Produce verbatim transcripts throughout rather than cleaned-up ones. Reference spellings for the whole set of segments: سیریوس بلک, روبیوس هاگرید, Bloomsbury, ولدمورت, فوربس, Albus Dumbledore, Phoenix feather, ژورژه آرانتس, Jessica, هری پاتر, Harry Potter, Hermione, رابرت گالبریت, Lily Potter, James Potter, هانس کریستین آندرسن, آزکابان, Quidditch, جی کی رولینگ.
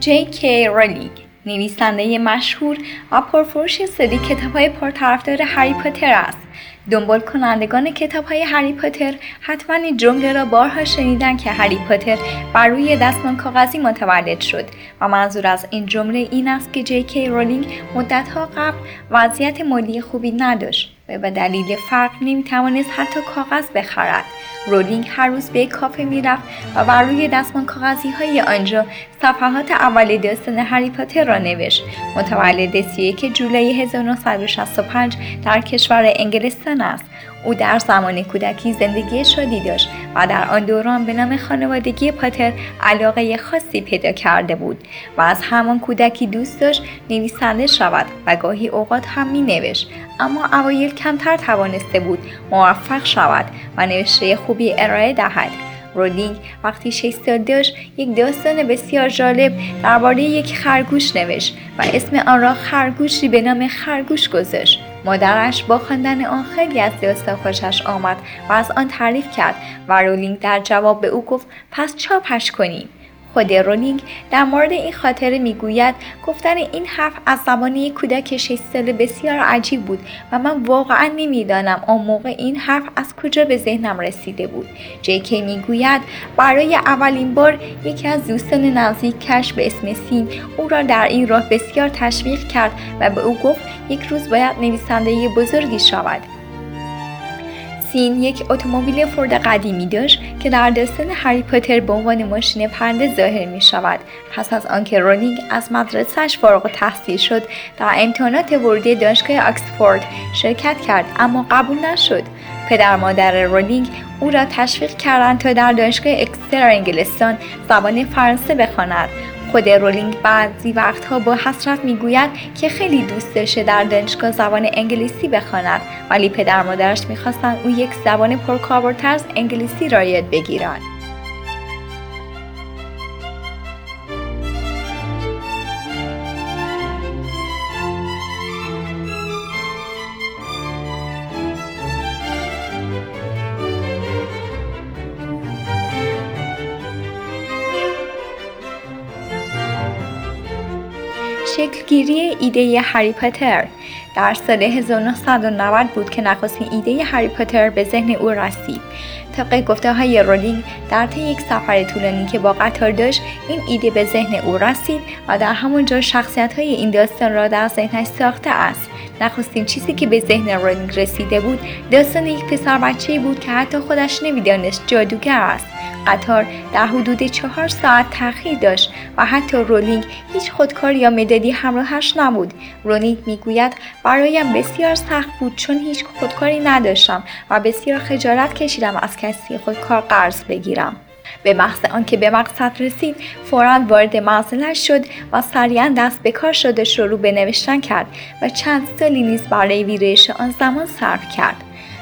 جی کی رولینگ، نویسنده مشهور و پرفروش سری کتاب‌های پرطرفدار هری پاتر است. دنبال کنندگان کتاب‌های هری پاتر حتما این جمله را بارها شنیدن که هری پاتر بر روی دستمال کاغذی متولد شد و منظور از این جمله این است که جی کی رولینگ مدت‌ها قبل وضعیت مالی خوبی نداشت و به دلیل فقر نمی‌توانست حتی کاغذ بخرد. رولینگ هر روز به کافه میرفت و بر روی دستمال کاغذی‌های آنجا صفحات اول داستان هری پاتر را نوشت. متولد سی و یکم جولای هزار و نهصد و شصت و پنج در کشور انگلستان است. او در زمان کودکی زندگی شادی داشت و در آن دوران به نام خانوادگی پاتر علاقه خاصی پیدا کرده بود و از همان کودکی دوست داشت نویسنده شود و گاهی اوقات هم می نوشت، اما اوایل کمتر توانسته بود موفق شود و نوشته خوبی ارائه دهد. رولینگ وقتی شش سال داشت یک داستان بسیار جالب درباره یک خرگوش نوشت و اسم آن را خرگوشی به نام خرگوش گذاشت. مادرش با خواندن آن خیلی از داستان خوشش آمد و از آن تعریف کرد و رولینگ در جواب به او گفت پس چاپش کنیم. خود رولینگ در مورد این خاطره میگوید گفتن این حرف از زبان یک کودک شش ساله بسیار عجیب بود و من واقعا نمیدانم آن موقع این حرف از کجا به ذهنم رسیده بود. جی کی میگوید برای اولین بار یکی از دوستان نزدیکش به اسم سین او را در این راه بسیار تشویق کرد و به او گفت یک روز باید نویسنده بزرگی شود. سین یک اتومبیل فورد قدیمی داشت که در داستان هری پاتر به عنوان ماشین پرنده ظاهر می شود. پس از آنکه رولینگ از مدرسه‌اش فارغ التحصیل شد، در امتحانات ورودی دانشگاه آکسفورد شرکت کرد اما قبول نشد. پدر مادر رولینگ او را تشویق کردند تا در دانشگاه اکستر انگلستان زبان فرانسه بخواند. خود رولینگ بعضی وقتها با حسرت میگوید که خیلی دوست داشته در دانشگاه زبان انگلیسی بخواند، ولی پدر مادرش میخواستند او یک زبان پرکاربردتر انگلیسی را یاد بگیرد. شکلگیری ایده هری پاتر. در سال هزار و نهصد و نود بود که نخستین ایده هری پاتر به ذهن او رسید. طبق گفته‌های رولینگ در طی یک سفر طولانی که با قطار داشت این ایده به ذهن او رسید و در همانجا شخصیت‌های این داستان را در ذهنش ساخته است. نخستین چیزی که به ذهن رولینگ رسیده بود داستان یک پسر بچه‌ای بود که حتی خودش نمی‌دانست جادوگر است. قطار در حدود چهار ساعت تأخیر داشت و حتی رولینگ هیچ خودکار یا مدادی همراهش نبود. رولینگ میگوید برایم بسیار سخت بود چون هیچ خودکاری نداشتم و بسیار خجالت کشیدم از کسی خودکار قرض بگیرم. به محض آنکه به مقصد رسید فوراً وارد منزلش شد و سریعاً دست به کار شد و شروع به نوشتن کرد و چند سالی نیز برای ویرایش آن زمان صرف کرد.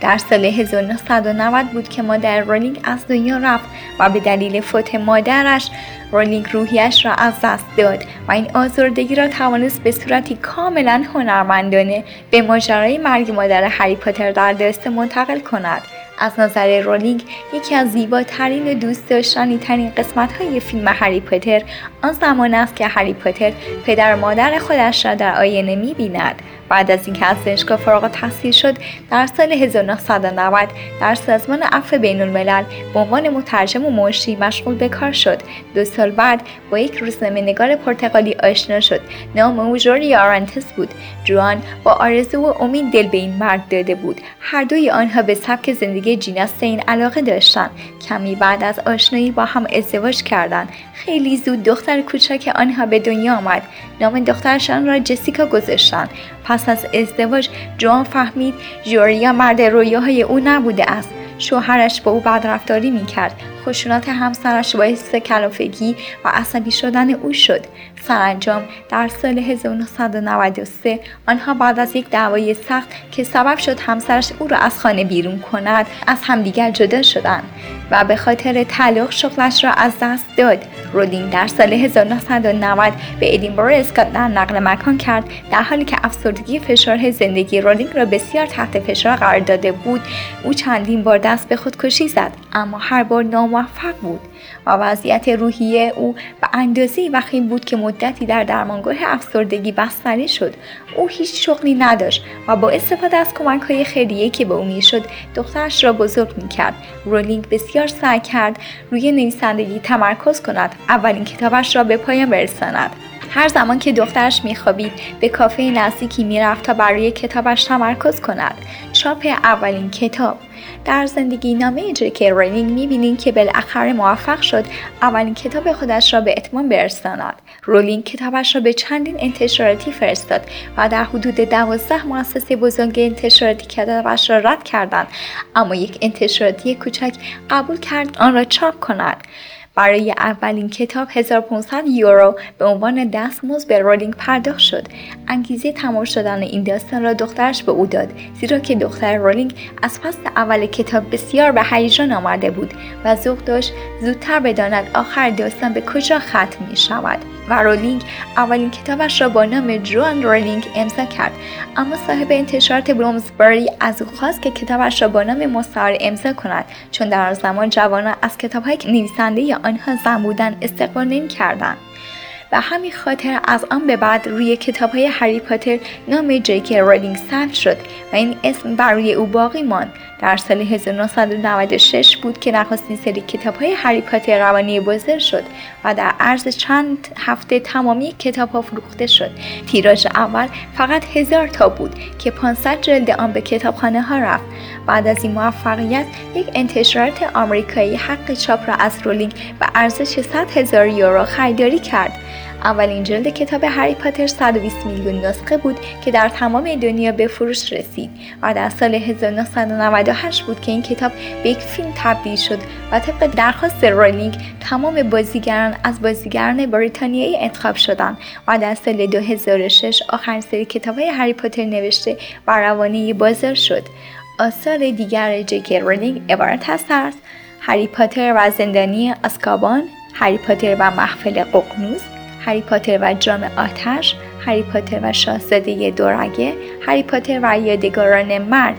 در سال هزار و نهصد و نود بود که مادر رولینگ از دنیا رفت و به دلیل فوت مادرش رولینگ روحیش را از دست داد و این آزردگی را توانست به صورتی کاملا هنرمندانه به ماجرای مرگ مادر هری پاتر در داستان منتقل کند. از نظر رولینگ یکی از زیباترین و دوست داشتنی ترین قسمت‌های فیلم هری پاتر آن زمان است که هری پاتر پدر و مادر خودش را در آینه می‌بیند. بعد از اینکه از دانشگاه فارغ التحصیل شد در سال هزار و نهصد و نود در سازمان عفو بین‌الملل به عنوان مترجم و منشی مشغول به کار شد. دو سال بعد با یک روزنامه‌نگار پرتغالی آشنا شد. نام او ژورژه آرانتس بود. جوان با آرزو و امید دل به این مرد داده بود. هر دوی آنها به سبک زندگی دیگه جیناس این علاقه داشتن. کمی بعد از آشنایی با هم ازدواج کردند. خیلی زود دختر کوچک آنها به دنیا آمد. نام دخترشان را جسیکا گذاشتند. پس از ازدواج جوان فهمید جوریا مرد رویاهای او نبوده است. شوهرش با او بدرفتاری میکرد. خشونت همسرش باعث کلافگی و عصبی شدن او شد. سرانجام در سال هزار و نهصد و نود و سه آنها بعد از یک دعوای سخت که سبب شد همسرش او را از خانه بیرون کند از همدیگر جدا شدند و به خاطر طلاق شغلش را از دست داد. رولینگ در سال هزار و نهصد و نود به ادینبرو اسکاتلند نقل مکان کرد. در حالی که افسردگی فشار زندگی رولینگ را بسیار تحت فشار قرار داده بود، او چندین بار دست به خودکشی زد، اما هر بار ناموفق بود و وضعیت روحی او به اندازه‌ای وخیم بود که مدتی در درمانگاه افسردگی بستری شد. او هیچ شغلی نداشت و با استفاده از کمک‌های خیریه که به او میشد دخترش را بزرگ می‌کرد. رولینگ بسیار سعی کرد روی نویسندگی تمرکز کند، اولین کتابش را به پایان برساند. هر زمان که دخترش میخوابید به کافه نزدیکی میرفت تا برای کتابش تمرکز کند. چاپ اولین کتاب. در زندگی نامه جی کی رولینگ میبینیم که بالاخره موفق شد اولین کتاب خودش را به اتمام برساند. رولینگ کتابش را به چندین انتشاراتی فرستاد و در حدود دوازده مؤسسه بزرگ انتشاراتی کتابش را رد کردند، اما یک انتشاراتی کوچک قبول کرد آن را چاپ کند. برای اولین کتاب هزار و پانصد یورو به عنوان دستمزد به رولینگ پرداخت شد. انگیزه تمام شدن این داستان را دخترش به او داد، زیرا که دختر رولینگ از پس اول کتاب بسیار به هیجان آمده بود و ذوق داشت زودتر بداند آخر داستان به کجا ختم می شود. و رولینگ اولین کتابش را با نام جوان رولینگ امضا کرد، اما صاحب انتشارات بلومزبری از او خواست که کتابش را با نام مستعار امضا کند، چون در زمان جوانان از کتاب‌های نویسنده آنها زن بودن استقبال نمی‌کردند. و همین خاطر از آن به بعد روی کتاب‌های هری پاتر نام جی کی رولینگ ثبت شد و این اسم برای او باقی ماند. در سال هزار و نهصد و نود و شش بود که نخستین سری کتاب‌های هری پاتر روانی بازار شد و در عرض چند هفته تمامی کتاب‌ها فروخته شد. تیراژ اول فقط هزار تا بود که پانصد جلد آن به کتابخانه‌ها رفت. بعد از این موفقیت یک انتشارات آمریکایی حق چاپ را از رولینگ به ارزش صد هزار یورو خریداری کرد. اولین جلد کتاب هری پاتر صد و بیست میلیون نسخه بود که در تمام دنیا به فروش رسید و در سال هزار و نهصد و نود و هشت بود که این کتاب به یک فیلم تبدیل شد و طبق درخواست رولینگ تمام بازیگران از بازیگران بریتانیایی انتخاب شدند و در سال دو هزار و شش آخرین سری کتاب‌های هری پاتر نوشته و روانه بازار شد. آثار دیگر جی کی رولینگ عبارت هستند: هری پاتر و زندانی آزکابان، هری پاتر و محفل ققنوس، هری پاتر و جام آتش، هری پاتر و شاهزاده دورگه، هری پاتر و یادگاران مرگ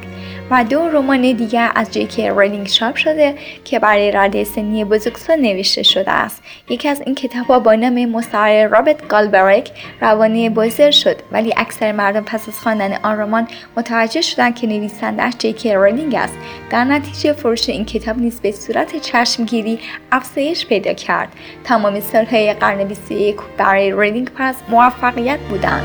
و دو رمان دیگر از جی کی رولینگ چاپ شده که برای رده سنی بزرگسال نوشته شده است. یکی از این کتاب‌ها با نام مستعار رابرت گالبریت روانه بازار شد، ولی اکثر مردم پس از خواندن آن رمان متوجه شدند که نویسنده‌اش جی کی رولینگ است. در نتیجه فروش این کتاب نیز به صورت چشمگیری افزایش پیدا کرد. تمام سال‌های قرن بیست و یکم برای رولینگ پس موفقیت بودند.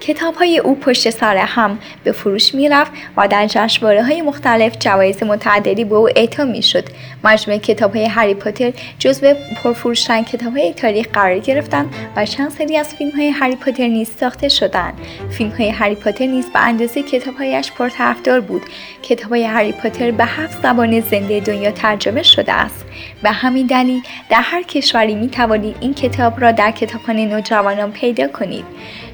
کتاب‌های او پشت سر هم به فروش می‌رفت و در جشنواره‌های مختلف جوایز متعددی به او اعطا می‌شد. مجموعه کتاب‌های هری پاتر جزو پرفروش‌ترین کتاب‌های تاریخ قرار گرفتند و چند سری از فیلم‌های هری پاتر نیز ساخته شدند. فیلم‌های هری پاتر نیز به اندازه کتاب‌هایش پرطرفدار بود. کتاب‌های هری پاتر به هفت زبان زنده دنیا ترجمه شده است. به همین دلیل در هر کشوری می‌توانید این کتاب را در کتابخانه نوجوانان پیدا کنید.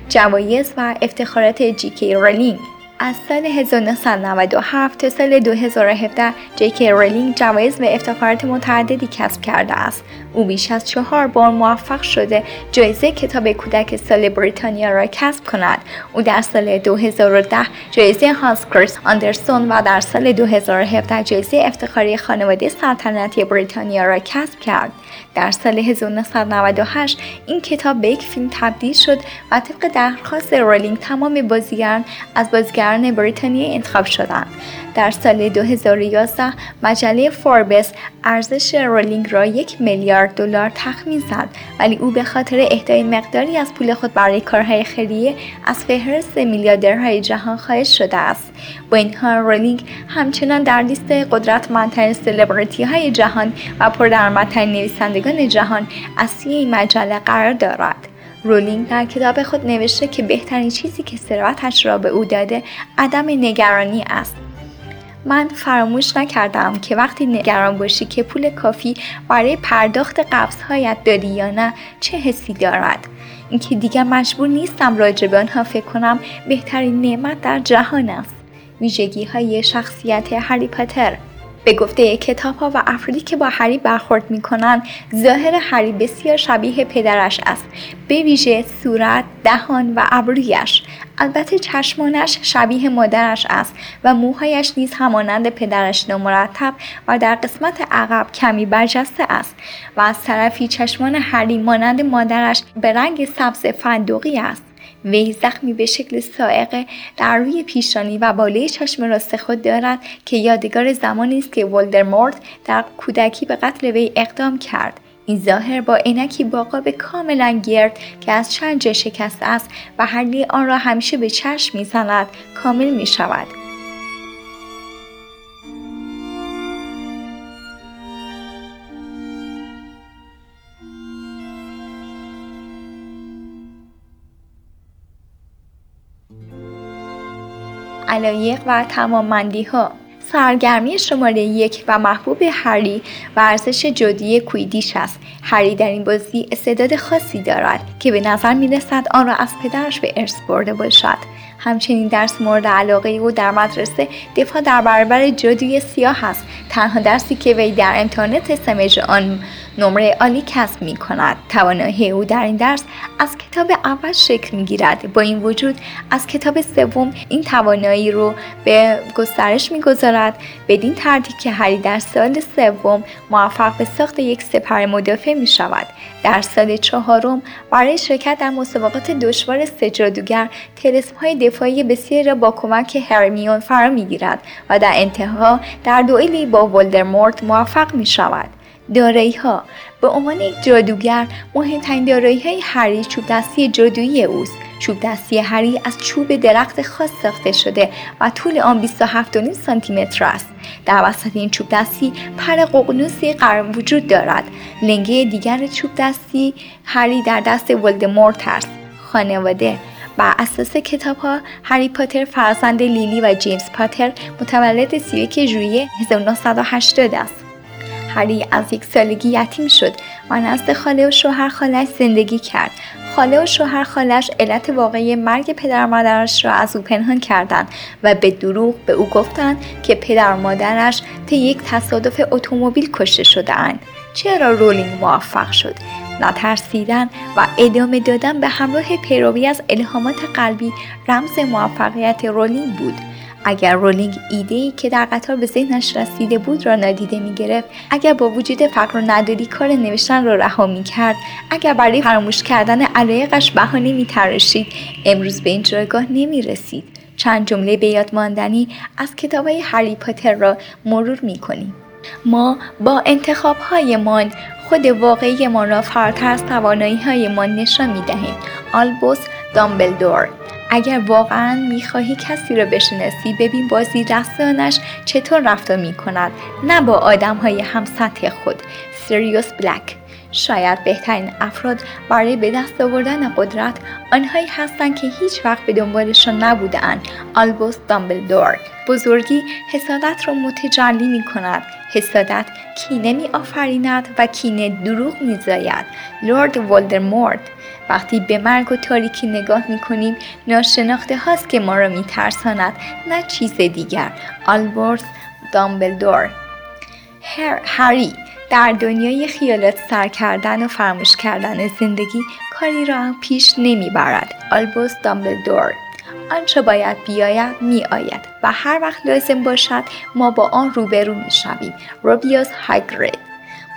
جوایز و افتخارات جی کی رولینگ. از سال هزار و نهصد و نود و هفت تا سال دو هزار و هفده جی کی رولینگ جوایز و افتخارات متعددی کسب کرده است. او بیش از چهار بار موفق شده جایزه کتاب کودک سال بریتانیا را کسب کند. او در سال دو هزار و ده جایزه هانس کریستین آندرسن و در سال دو هزار و هفده جایزه افتخاری خانواده سلطنتی بریتانیا را کسب کرد. در سال هزار و نهصد و نود و هشت این کتاب به یک فیلم تبدیل شد و طبق درخواست رولینگ تمام بازیگران از بازیگران بریتانیایی انتخاب شدند. در سال دو هزار و یازده مجله فوربس ارزش رولینگ را یک میلیارد دلار تخمین زد، ولی او به خاطر اهدای مقداری از پول خود برای کارهای خیریه از فهرست میلیاردرهای جهان خارج شده است. با این حال رولینگ همچنان در لیست قدرتمندترین سلبریتی‌های جهان و پردرآمدترین نویسندگان جهان اصلی این مجله قرار دارد. رولینگ در کتاب خود نوشته که بهترین چیزی که ثروتش را به او داده عدم نگرانی است. من فراموش نکردم که وقتی نگران باشی که پول کافی برای پرداخت قبض‌هایت داری یا نه چه حسی دارد. اینکه دیگر مجبور نیستم راجع به آنها فکر کنم بهترین نعمت در جهان است. ویژگی‌های شخصیت هری پاتر. به گفته کتاب‌ها و افرادی که با هری برخورد می‌کنند، ظاهر هری بسیار شبیه پدرش است، به ویژه صورت، دهان و ابرویش. البته چشمانش شبیه مادرش است و موهایش نیز همانند پدرش نامرتب و در قسمت عقب کمی برجسته است و از طرفی چشمان هری مانند مادرش به رنگ سبز فندقی است. وی زخمی به شکل سائقه در روی پیشانی و بالای چشم راست خود دارد که یادگار زمانی است که ولدمورت در کودکی به قتل وی اقدام کرد. این ظاهر با عینکی با قاب کاملا گرد که از چند جا شکسته است و هری آن را همیشه به چشم می‌زند کامل می‌شود. علایق و تماممندی‌ها. سرگرمی شماره یک و محبوب هری و ارزش جدی کویدیش است. هری در این بازی استعداد خاصی دارد که به نظر می‌رسد آن را از پدرش به ارث برده باشد. همچنین درس مورد علاقه او در مدرسه دفاع در برابر جادوی سیاه است، تنها درسی که وی در امتحان تسمج آن نمره عالی کسب می‌کند. توانایی او در این درس از کتاب اول شکل می‌گیرد. با این وجود از کتاب سوم این توانایی رو به گسترش می‌گذارد، بدین ترتیب که هری در سال سوم موفق به ساخت یک سپر مدافع می‌شود. در سال چهارم برای شرکت در مسابقات دشوار سه جادوگر طلسم‌های دفاعی بسیاری را با کمک هرمیون فرا می‌گیرد و در انتها در دوئلی با ولدمورت موفق می‌شود. دارایی‌ها. به عنوان یک جادوگر مهمترین دارایی‌های هری چوب دستی جادویی اوست. چوب دستی هری از چوب درخت خاص ساخته شده و طول آن بیست و هفت و نیم سانتیمتر است. در وسط این چوب دستی پر ققنوسی قرم وجود دارد. لنگه دیگر چوب دستی هری در دست ولدمورت است. خانواده. بر اساس کتاب‌ها هری پاتر فرزند لیلی و جیمز پاتر متولد سی و یکم ژوئیه هزار و نهصد و هشتاد است. هری از یک سالگی یتیم شد و نزد خاله و شوهر خالش زندگی کرد. خاله و شوهر خالش علت واقعی مرگ پدر مادرش را از او پنهان کردند و به دروغ به او گفتند که پدر مادرش طی یک تصادف اتومبیل کشته شده‌اند. چرا رولینگ موفق شد؟ نترسیدن و ادامه دادن به همراه پیروی از الهامات قلبی رمز موفقیت رولینگ بود. اگر رولینگ ایده‌ای که در قطار به ذهنش رسیده بود را نادیده می‌گرفت، اگر با وجود فقر و نداری کار نوشتن را رها می‌کرد، اگر برای فراموش کردن علایقش بهانه می‌تراشید، امروز به این جایگاه نمی‌رسید. چند جمله به یاد ماندنی از کتاب‌های هری پاتر را مرور می‌کنیم. ما با انتخاب‌هایمان خود واقعی ما را فراتر از توانایی‌هایمان نشان می‌دهیم. آلبوس دامبلدور. اگر واقعاً میخواهی کسی را بشناسی، ببین بازی داستانش چطور رفتار میکند، نه با آدمهای هم سطح خود. سیریوس بلک. شاید بهترین افراد برای به دست آوردن قدرت آنهایی هستند که هیچ وقت به دنبالشان نبوده‌اند. آلبوس دامبلدور. بزرگی حسادت را متجلی میکند. حسادت کینه میآفریند و کینه دروغ میزاید. لرد ولدمورت. وقتی به مرگ و تاریکی نگاه میکنیم، ناشناخته هاست که ما را میترساند، نه چیز دیگر. آلبوس دامبلدور. هر هری در دنیای خیالات سر کردن و فراموش کردن زندگی کاری را هم پیش نمی برد. آلبوس دامبلدور: آنچه باید بیاید می آید و هر وقت لازم باشد ما با آن روبرو می شویم. روبیوس هاگرید: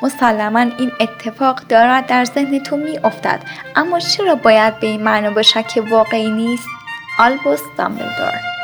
مسلما این اتفاق دارد در ذهن تو می افتد، اما چرا باید به این معنا باشد که واقعی نیست؟ آلبوس دامبلدور.